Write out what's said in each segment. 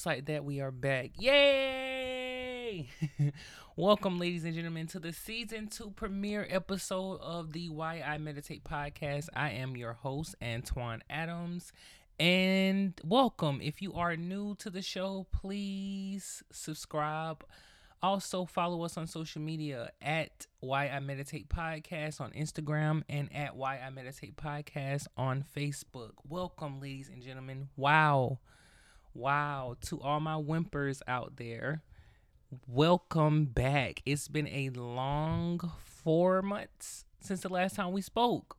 just like that, we are back. Yay! Welcome, ladies and gentlemen, to the season 2 premiere episode of the Why I Meditate podcast. I am your host, Antoine Adams. And welcome. If you are new to the show, please subscribe. Also, follow us on social media at Why I Meditate Podcast on Instagram and at Why I Meditate Podcast on Facebook. Welcome, ladies and gentlemen. Wow. To all my whimpers out there, welcome back. It's been a long 4 months since the last time we spoke.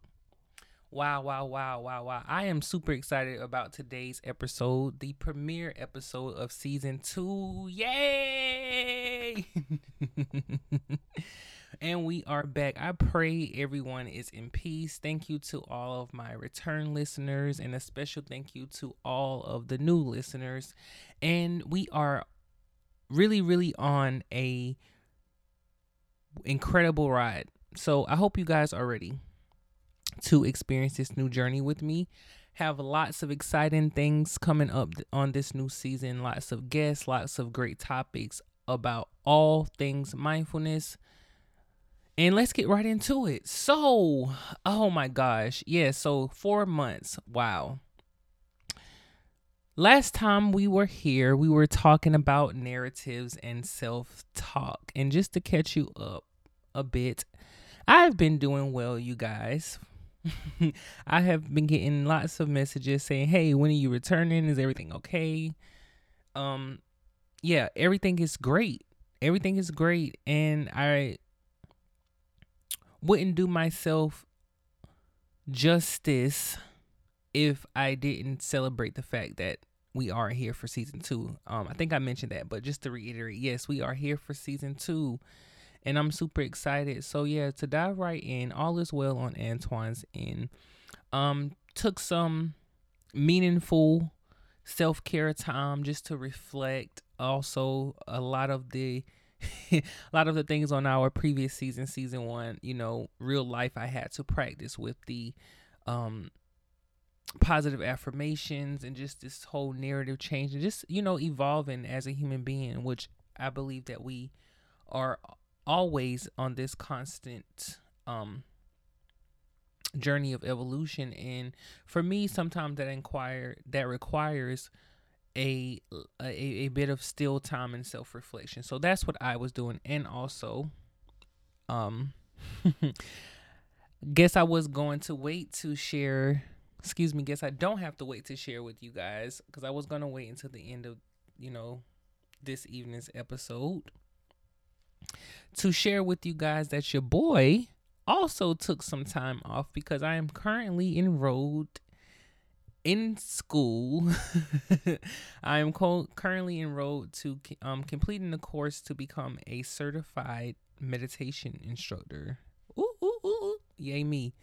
Wow. I am super excited about today's episode, the premiere episode of season 2. Yay! And we are back. I pray everyone is in peace. Thank you to all of my return listeners, and a special thank you to all of the new listeners. And we are really on a incredible ride. So I hope you guys are ready to experience this new journey with me. Have lots of exciting things coming up on this new season. Lots of guests, lots of great topics about all things mindfulness, and let's get right into it. So, oh my gosh, yeah, so 4 months, wow. Last time we were here, we were talking about narratives and self-talk, and just to catch you up a bit, I've been doing well, you guys. I have been getting lots of messages saying, hey, when are you returning? Is everything okay? Yeah, everything is great. And I wouldn't do myself justice if I didn't celebrate the fact that we are here for season 2. I think I mentioned that, but just to reiterate, yes, we are here for season 2, and I'm super excited. So yeah, to dive right in, all is well on Antoine's end. Took some meaningful self-care time just to reflect. Also, a lot of the things on our previous season 1, you know, real life, I had to practice with the positive affirmations and just this whole narrative change and just, you know, evolving as a human being, which I believe that we are always on this constant journey of evolution. And for me, sometimes that requires a bit of still time and self-reflection. So that's what I was doing. And also, guess I don't have to wait to share with you guys, because I was going to wait until the end of, you know, this evening's episode to share with you guys that your boy also took some time off, because I am currently enrolled in school. I am currently enrolled to completing the course to become a certified meditation instructor. Ooh. Yay me.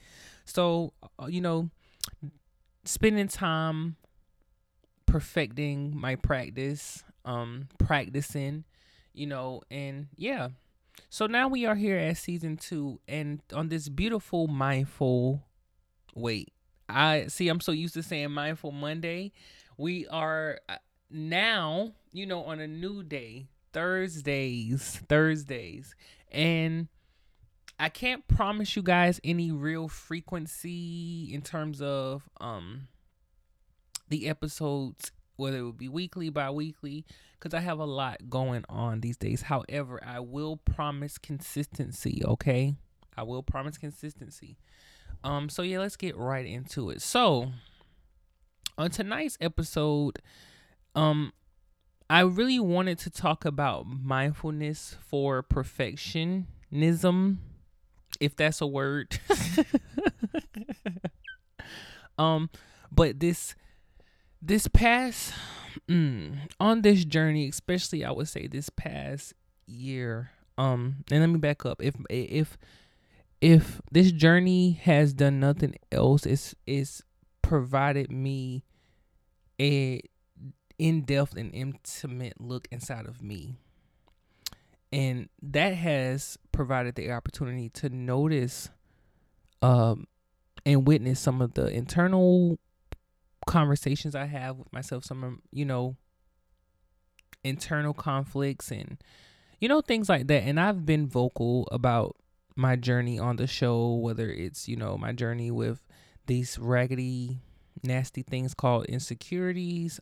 So, you know, spending time perfecting my practice, practicing, you know, and yeah. So now we are here at season 2, and on this beautiful mindful, I'm so used to saying Mindful Monday. We are now, you know, on a new day, Thursdays. And I can't promise you guys any real frequency in terms of the episodes, whether it would be weekly, bi-weekly, because I have a lot going on these days. However, I will promise consistency, okay? So yeah, let's get right into it. So on tonight's episode, I really wanted to talk about mindfulness for perfectionism, if that's a word. But this past, on this journey, especially I would say this past year, and let me back up. If this journey has done nothing else, it's provided me a in-depth and intimate look inside of me. And that has provided the opportunity to notice, and witness some of the internal conversations I have with myself, some, you know, internal conflicts and, you know, things like that. And I've been vocal about my journey on the show, whether it's, you know, my journey with these raggedy, nasty things called insecurities,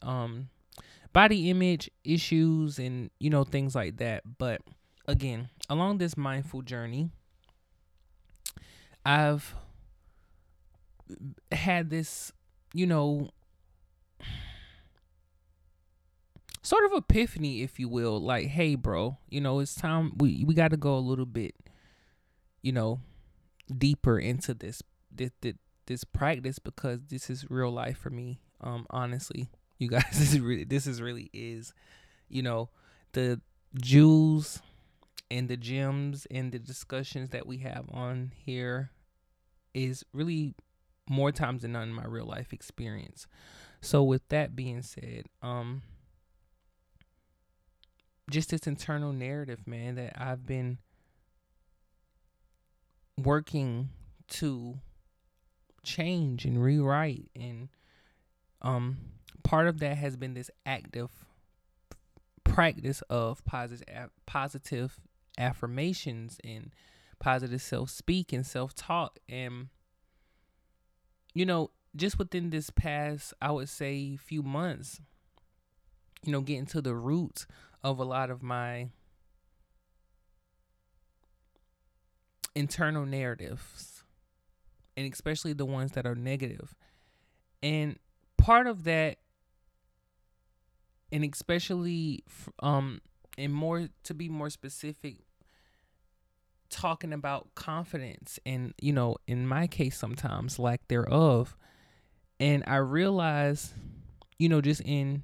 body image issues, and, you know, things like that. But again, along this mindful journey, I've had this, you know, sort of epiphany, if you will, like, hey, bro, you know, it's time we got to go a little bit, you know, deeper into this practice, because this is real life for me. Honestly, you guys, this is really, you know, the jewels and the gems and the discussions that we have on here is really more times than not in my real life experience. So with that being said, just this internal narrative, man, that I've been working to change and rewrite. And part of that has been this active practice of positive affirmations and positive self-speak and self-talk. And, you know, just within this past, I would say, few months, you know, getting to the roots of a lot of my internal narratives, and especially the ones that are negative. And part of that, and especially and more to be more specific, talking about confidence and, you know, in my case, sometimes lack thereof. And I realized, you know, just in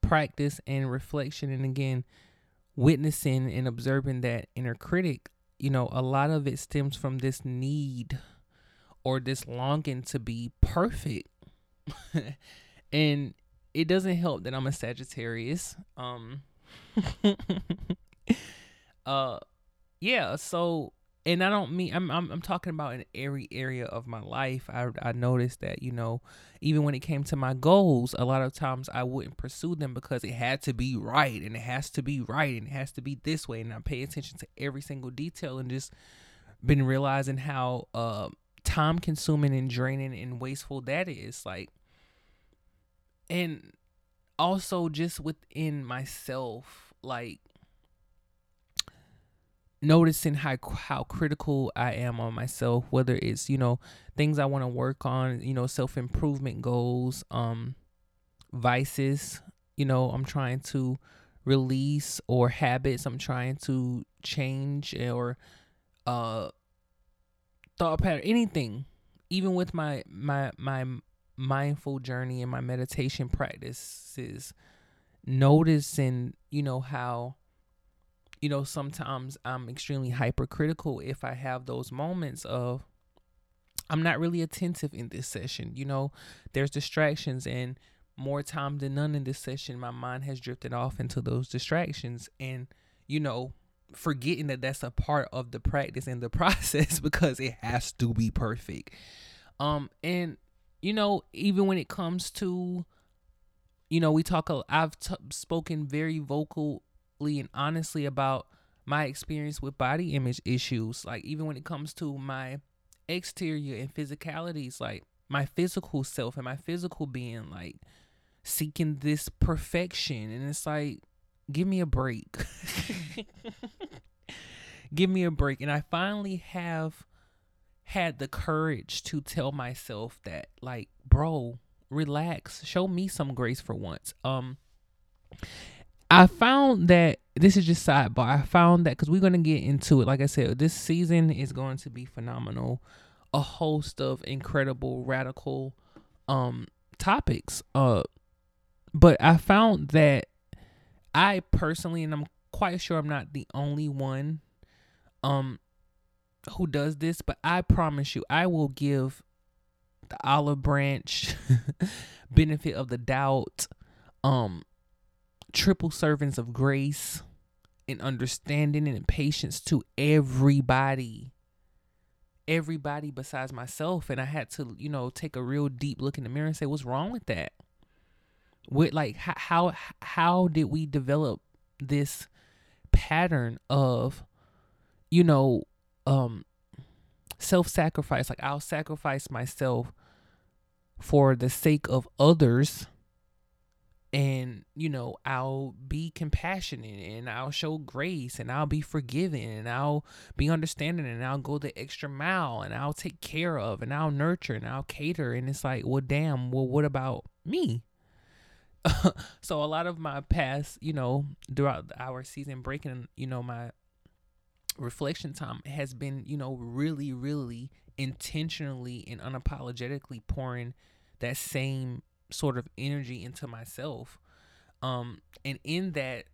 practice and reflection, and again, witnessing and observing that inner critic, you know, a lot of it stems from this need or this longing to be perfect. And it doesn't help that I'm a Sagittarius. Yeah. So, and I don't mean, I'm talking about in every area of my life. I noticed that, you know, even when it came to my goals, a lot of times I wouldn't pursue them because it had to be right, and it has to be right, and it has to be this way. And I pay attention to every single detail, and just been realizing how time consuming and draining and wasteful that is, like. And also just within myself, like, noticing how critical I am on myself, whether it's, you know, things I want to work on, you know, self-improvement goals, vices, you know, I'm trying to release, or habits I'm trying to change, or thought pattern, anything. Even with my mindful journey and my meditation practices, noticing, you know, how, you know, sometimes I'm extremely hypercritical if I have those moments of, I'm not really attentive in this session. You know, there's distractions, and more time than none in this session, my mind has drifted off into those distractions. And, you know, forgetting that that's a part of the practice and the process, because it has to be perfect. And, you know, even when it comes to, you know, I've spoken very vocal and honestly about my experience with body image issues, like even when it comes to my exterior and physicalities, like my physical self and my physical being, like seeking this perfection. And it's like, give me a break. Give me a break. And I finally have had the courage to tell myself that, like, bro, relax, show me some grace for once. I found that, this is just sidebar, I found that, because we're going to get into it. Like I said, this season is going to be phenomenal. A host of incredible, radical topics. But I found that I personally, and I'm quite sure I'm not the only one who does this, but I promise you, I will give the olive branch, benefit of the doubt, triple servings of grace and understanding and patience to everybody besides myself. And I had to, you know, take a real deep look in the mirror and say, what's wrong with that? With like how did we develop this pattern of, you know, self-sacrifice? Like, I'll sacrifice myself for the sake of others, and, you know, I'll be compassionate, and I'll show grace, and I'll be forgiving, and I'll be understanding, and I'll go the extra mile, and I'll take care of, and I'll nurture, and I'll cater. And it's like, well, damn, well, what about me? So a lot of my past, you know, throughout our season break and, you know, my reflection time has been, you know, really, really intentionally and unapologetically pouring that same sort of energy into myself. And in that,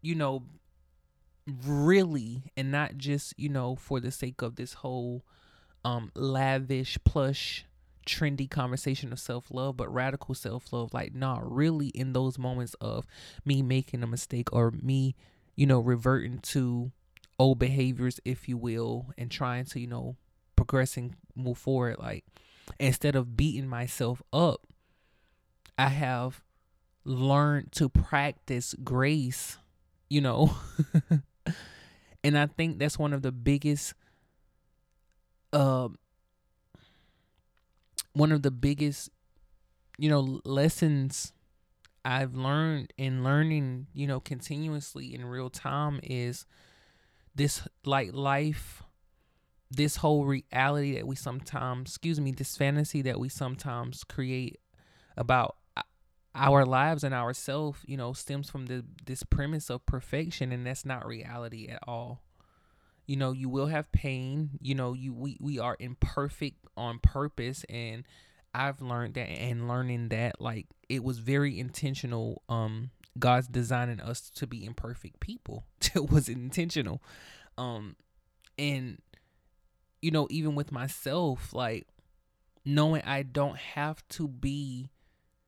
you know, really, and not just, you know, for the sake of this whole lavish, plush, trendy conversation of self-love, but radical self-love, like not really in those moments of me making a mistake or me, you know, reverting to old behaviors, if you will, and trying to, you know, progress and move forward. Like, instead of beating myself up, I have learned to practice grace, you know, and I think that's one of the biggest, you know, lessons I've learned and learning, you know, continuously in real time is this, like, life, this whole reality that we sometimes, this fantasy that we sometimes create about our lives and ourselves, you know, stems from this premise of perfection, and that's not reality at all. You know, you will have pain, you know, we are imperfect on purpose. And I've learned that, and learning that, like, it was very intentional. God's designing us to be imperfect people. It was intentional. And, you know, even with myself, like, knowing I don't have to be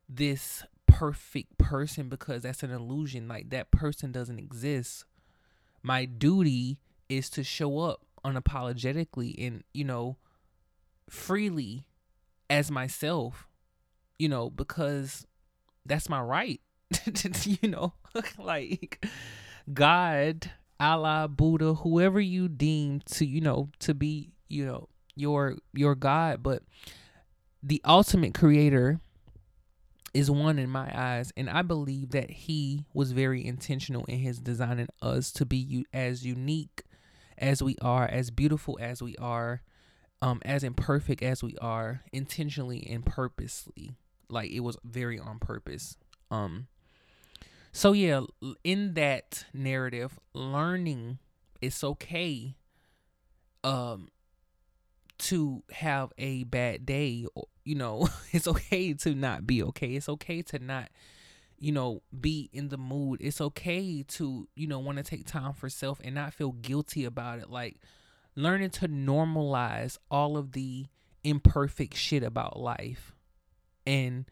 this perfect person, because that's an illusion. Like, that person doesn't exist. My duty is to show up unapologetically and, you know, freely as myself, you know, because that's my right. You know, like, God, Allah, Buddha, whoever you deem to, you know, to be, you know, your God, but the ultimate creator is one in my eyes. And I believe that he was very intentional in his designing us to be as unique as we are, as beautiful as we are, as imperfect as we are, intentionally and purposely. Like, it was very on purpose. So yeah, in that narrative, learning it's okay, to have a bad day, you know, it's okay to not be okay. It's okay to not, you know, be in the mood. It's okay to, you know, want to take time for self and not feel guilty about it. Like, learning to normalize all of the imperfect shit about life and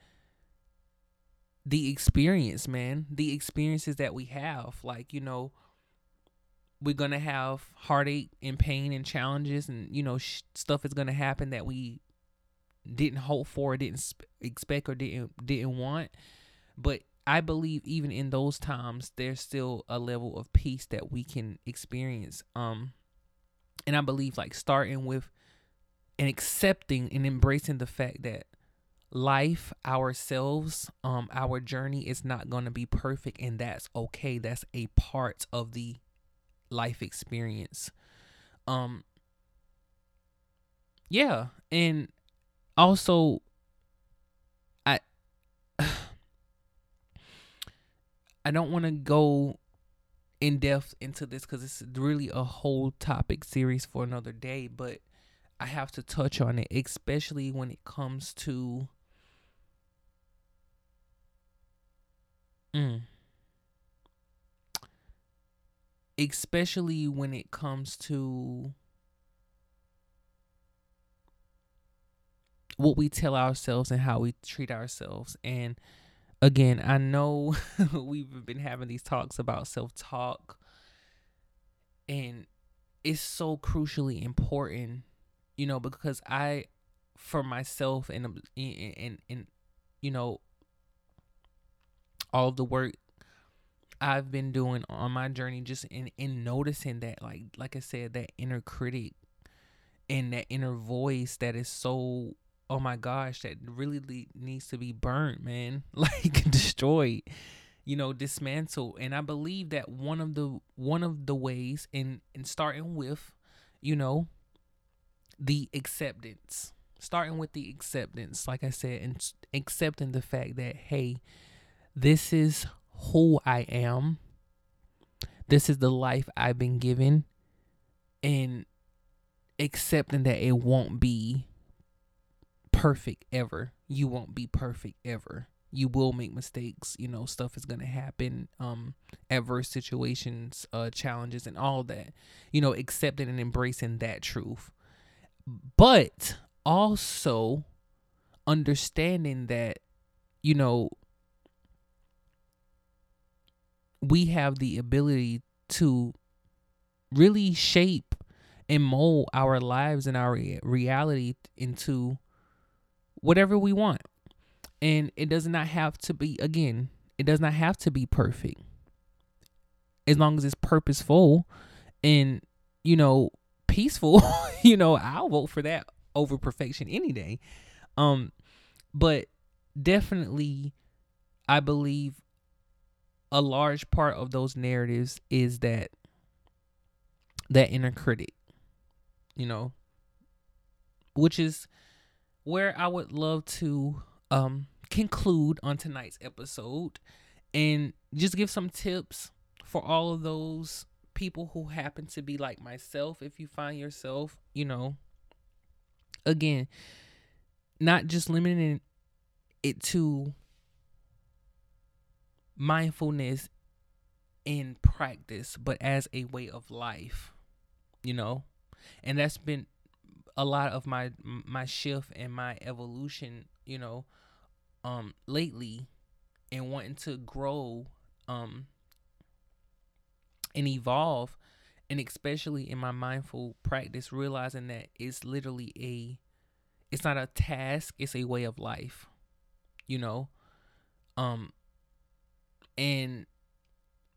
the experience, man, the experiences that we have. Like, you know, we're going to have heartache and pain and challenges, and, you know, stuff is going to happen that we didn't hope for, didn't expect, or didn't want. But I believe even in those times, there's still a level of peace that we can experience. And I believe, like, starting with and accepting and embracing the fact that life, ourselves, our journey is not going to be perfect, and that's okay. That's a part of the life experience. Yeah. And also, I don't want to go in depth into this because it's really a whole topic series for another day, but I have to touch on it, especially when it comes to what we tell ourselves and how we treat ourselves. And again, I know we've been having these talks about self-talk, and it's so crucially important, you know, because I, for myself, and you know, all of the work I've been doing on my journey, just in noticing that, like I said, that inner critic and that inner voice that is so, oh my gosh, that really needs to be burnt, man, like destroyed, you know, dismantled. And I believe that one of the ways, and starting with, you know, the acceptance, like I said, and accepting the fact that, hey, this is who I am. This is the life I've been given, and accepting that it won't be perfect ever. You won't be perfect ever. You will make mistakes. You know, stuff is going to happen, adverse situations, challenges, and all that, you know, accepting and embracing that truth. But also understanding that, you know, we have the ability to really shape and mold our lives and our reality into whatever we want. And it does not have to be, again, it does not have to be perfect. As long as it's purposeful and, you know, peaceful, you know, I'll vote for that over perfection any day. But definitely, I believe a large part of those narratives is that inner critic, you know, which is where I would love to conclude on tonight's episode and just give some tips for all of those people who happen to be like myself. If you find yourself, you know, again, not just limiting it to mindfulness in practice, but as a way of life, you know. And that's been a lot of my shift and my evolution, you know, lately, and wanting to grow and evolve, and especially in my mindful practice, realizing that it's literally it's not a task, it's a way of life, you know. And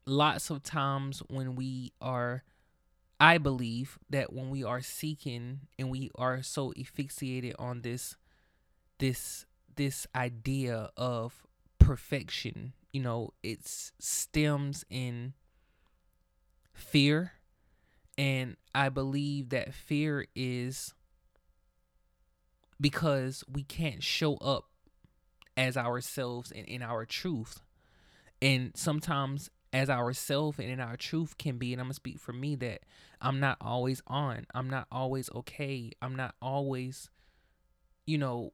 lots of times when I believe that when we are seeking and we are so asphyxiated on this idea of perfection, you know, it stems in fear. And I believe that fear is because we can't show up as ourselves and in our truth. And sometimes as ourself and in our truth can be, and I'm going to speak for me, that I'm not always on. I'm not always okay. I'm not always, you know,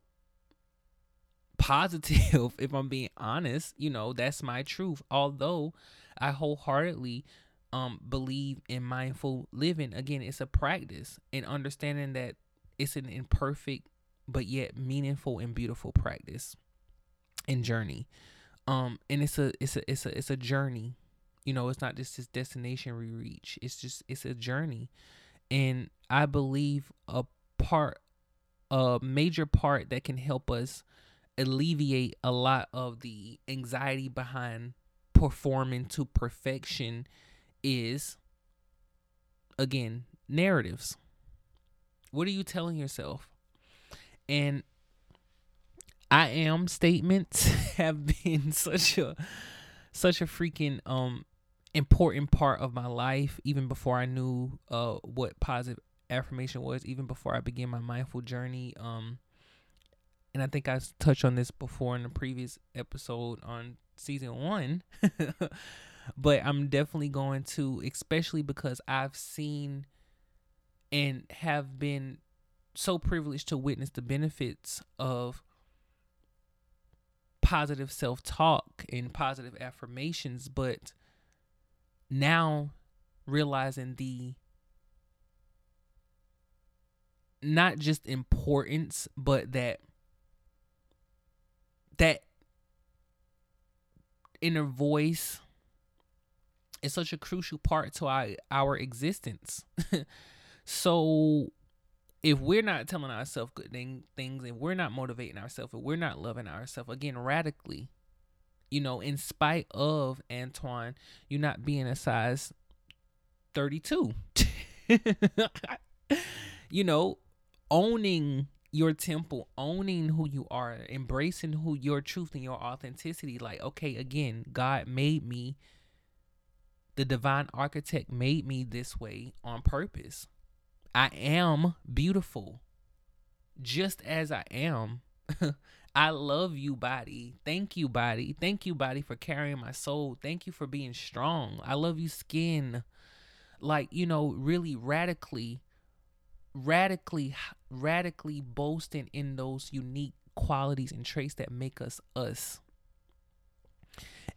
positive, if I'm being honest. You know, that's my truth. Although I wholeheartedly believe in mindful living. Again, it's a practice, and understanding that it's an imperfect but yet meaningful and beautiful practice and journey. And it's a journey, you know. It's not just this destination we reach. It's a journey. And I believe a major part that can help us alleviate a lot of the anxiety behind performing to perfection is, again, narratives. What are you telling yourself? And I am statements have been such a freaking important part of my life, even before I knew what positive affirmation was, even before I began my mindful journey. And I think I touched on this before in the previous episode on season 1, but I'm definitely going to, especially because I've seen and have been so privileged to witness the benefits of positive self-talk and positive affirmations, but now realizing the not just importance, but that inner voice is such a crucial part to our existence. So if we're not telling ourselves good things, if we're not motivating ourselves, if we're not loving ourselves, again, radically, you know, in spite of Antoine, you not being a size 32, you know, owning your temple, owning who you are, embracing who your truth and your authenticity. Like, okay, again, God made me, the divine architect made me this way on purpose. I am beautiful just as I am. I love you, body. Thank you, body. Thank you, body, for carrying my soul. Thank you for being strong. I love you, skin. Like, you know, really radically boasting in those unique qualities and traits that make us us.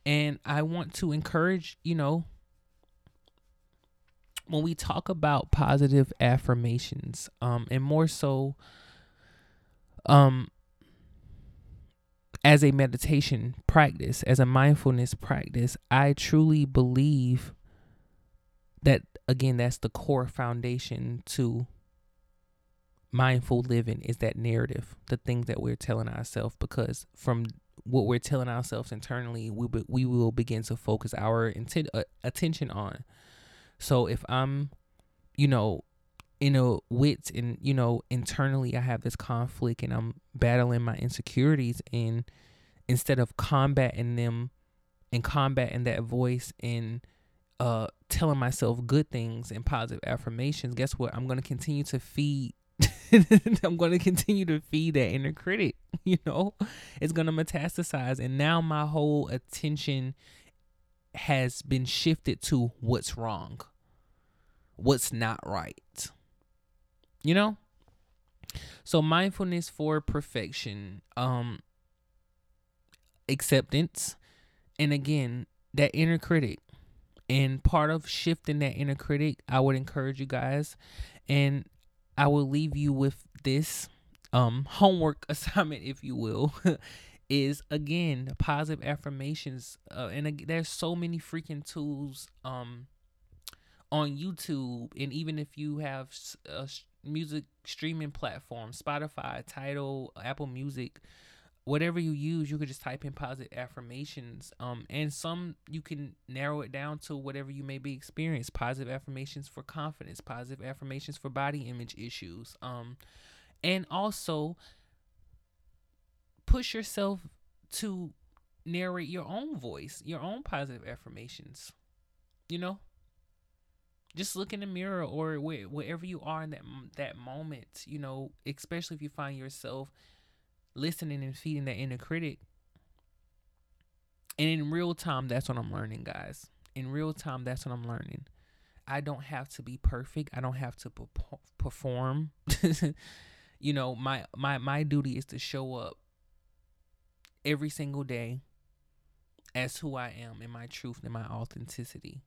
And I want to encourage, you know, when we talk about positive affirmations, and more so, as a meditation practice, as a mindfulness practice, I truly believe that, again, that's the core foundation to mindful living, is that narrative, the things that we're telling ourselves, because from what we're telling ourselves internally, we will begin to focus our attention on. So if I'm, you know, in a wit and, you know, internally I have this conflict and I'm battling my insecurities, and instead of combating them and combating that voice and telling myself good things and positive affirmations, guess what? I'm going to continue to feed. I'm going to continue to feed that inner critic, you know, it's going to metastasize. And now my whole attention has been shifted to what's wrong, what's not right. You know, so mindfulness for perfection, acceptance, and again, that inner critic. And part of shifting that inner critic, I would encourage you guys, and I will leave you with this homework assignment, if you will, is, again, positive affirmations. And there's so many freaking tools on YouTube, and even if you have music streaming platforms, Spotify, Tidal, Apple Music, whatever you use, you could just type in positive affirmations. And some you can narrow it down to whatever you may be experiencing. Positive affirmations for confidence, positive affirmations for body image issues, and also push yourself to narrate your own voice, your own positive affirmations. You know. Just look in the mirror or wherever you are in that moment, you know, especially if you find yourself listening and feeding that inner critic. And in real time, that's what I'm learning, guys. In real time, that's what I'm learning. I don't have to be perfect. I don't have to perform. You know, my duty is to show up every single day as who I am, in my truth and my authenticity.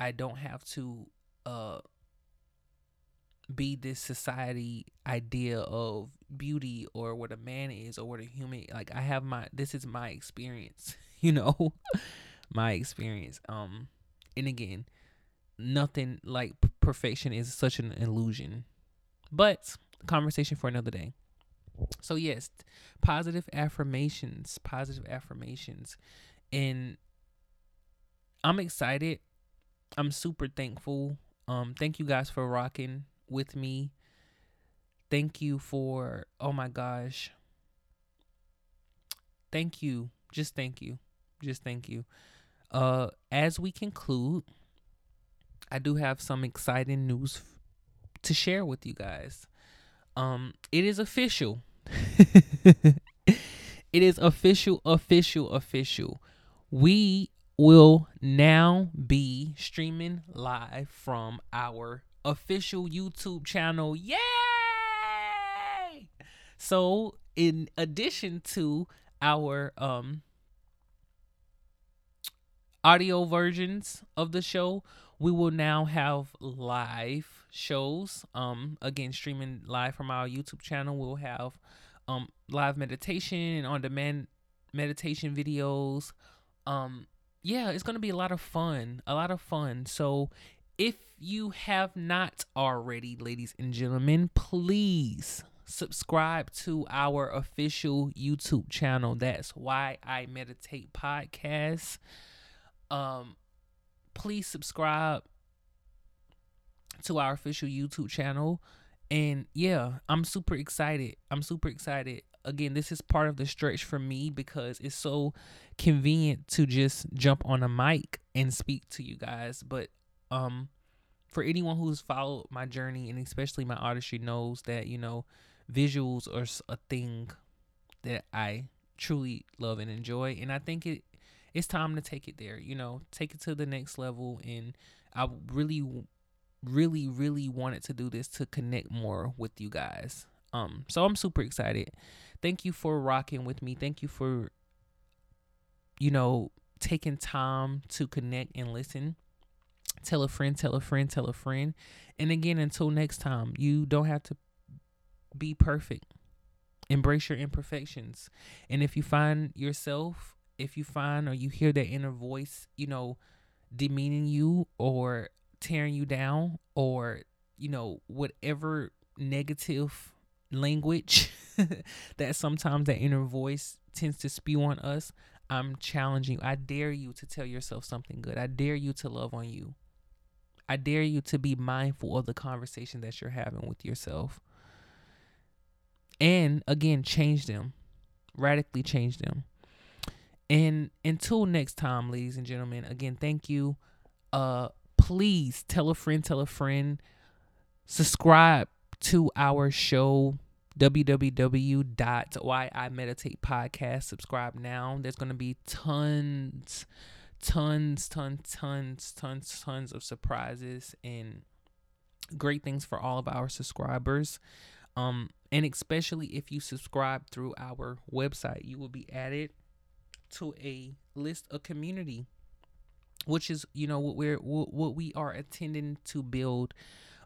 I don't have to be this society idea of beauty or what a man is or what a human. Like, I have this is my experience, you know, my experience. And again, nothing like perfection is such an illusion, but conversation for another day. So yes, positive affirmations. And I'm excited. I'm super thankful. Thank you guys for rocking with me. Thank you for, oh my gosh. Thank you. Just thank you. As we conclude, I do have some exciting news to share with you guys. It is official. It is official. We will now be streaming live from our official YouTube channel. Yay! So in addition to our audio versions of the show, we will now have live shows. Again, streaming live from our YouTube channel. We'll have live meditation and on-demand meditation videos. Yeah, it's going to be a lot of fun. So if you have not already, ladies and gentlemen, please subscribe to our official YouTube channel. That's Why I Meditate Podcast. Please subscribe to our official YouTube channel. And yeah, I'm super excited. Again, this is part of the stretch for me because it's so convenient to just jump on a mic and speak to you guys. But for anyone who's followed my journey, and especially my artistry, knows that, you know, visuals are a thing that I truly love and enjoy. And I think it's time to take it there, you know, take it to the next level. And I really wanted to do this to connect more with you guys. So I'm super excited. Thank you for rocking with me. Thank you for, you know, taking time to connect and listen. Tell a friend. And again, until next time, you don't have to be perfect. Embrace your imperfections. And if you find or you hear that inner voice, you know, demeaning you or tearing you down, or, you know, whatever negative language that sometimes that inner voice tends to spew on us, I'm challenging you. I dare you to tell yourself something good. I dare you to love on you. I dare you to be mindful of the conversation that you're having with yourself. And again, change them. Radically change them. And until next time, ladies and gentlemen, again, thank you. Please tell a friend. Subscribe to our show, www.whyimeditatepodcast. Subscribe now. There's going to be tons of surprises and great things for all of our subscribers. And especially if you subscribe through our website, you will be added to a list of community, which is, you know, what we are intending to build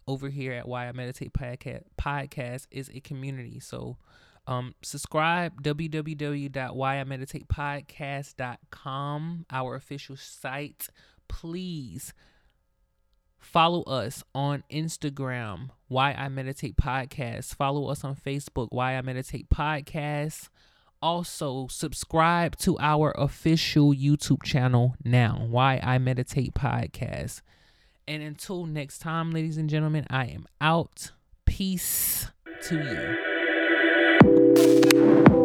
over here at Why I Meditate Podcast is a community. So subscribe, www.whyimeditatepodcast.com, our official site. Please follow us on Instagram, Why I Meditate Podcast. Follow us on Facebook, Why I Meditate Podcast. Also, subscribe to our official YouTube channel now, Why I Meditate Podcast. And until next time, ladies and gentlemen, I am out. Peace to you.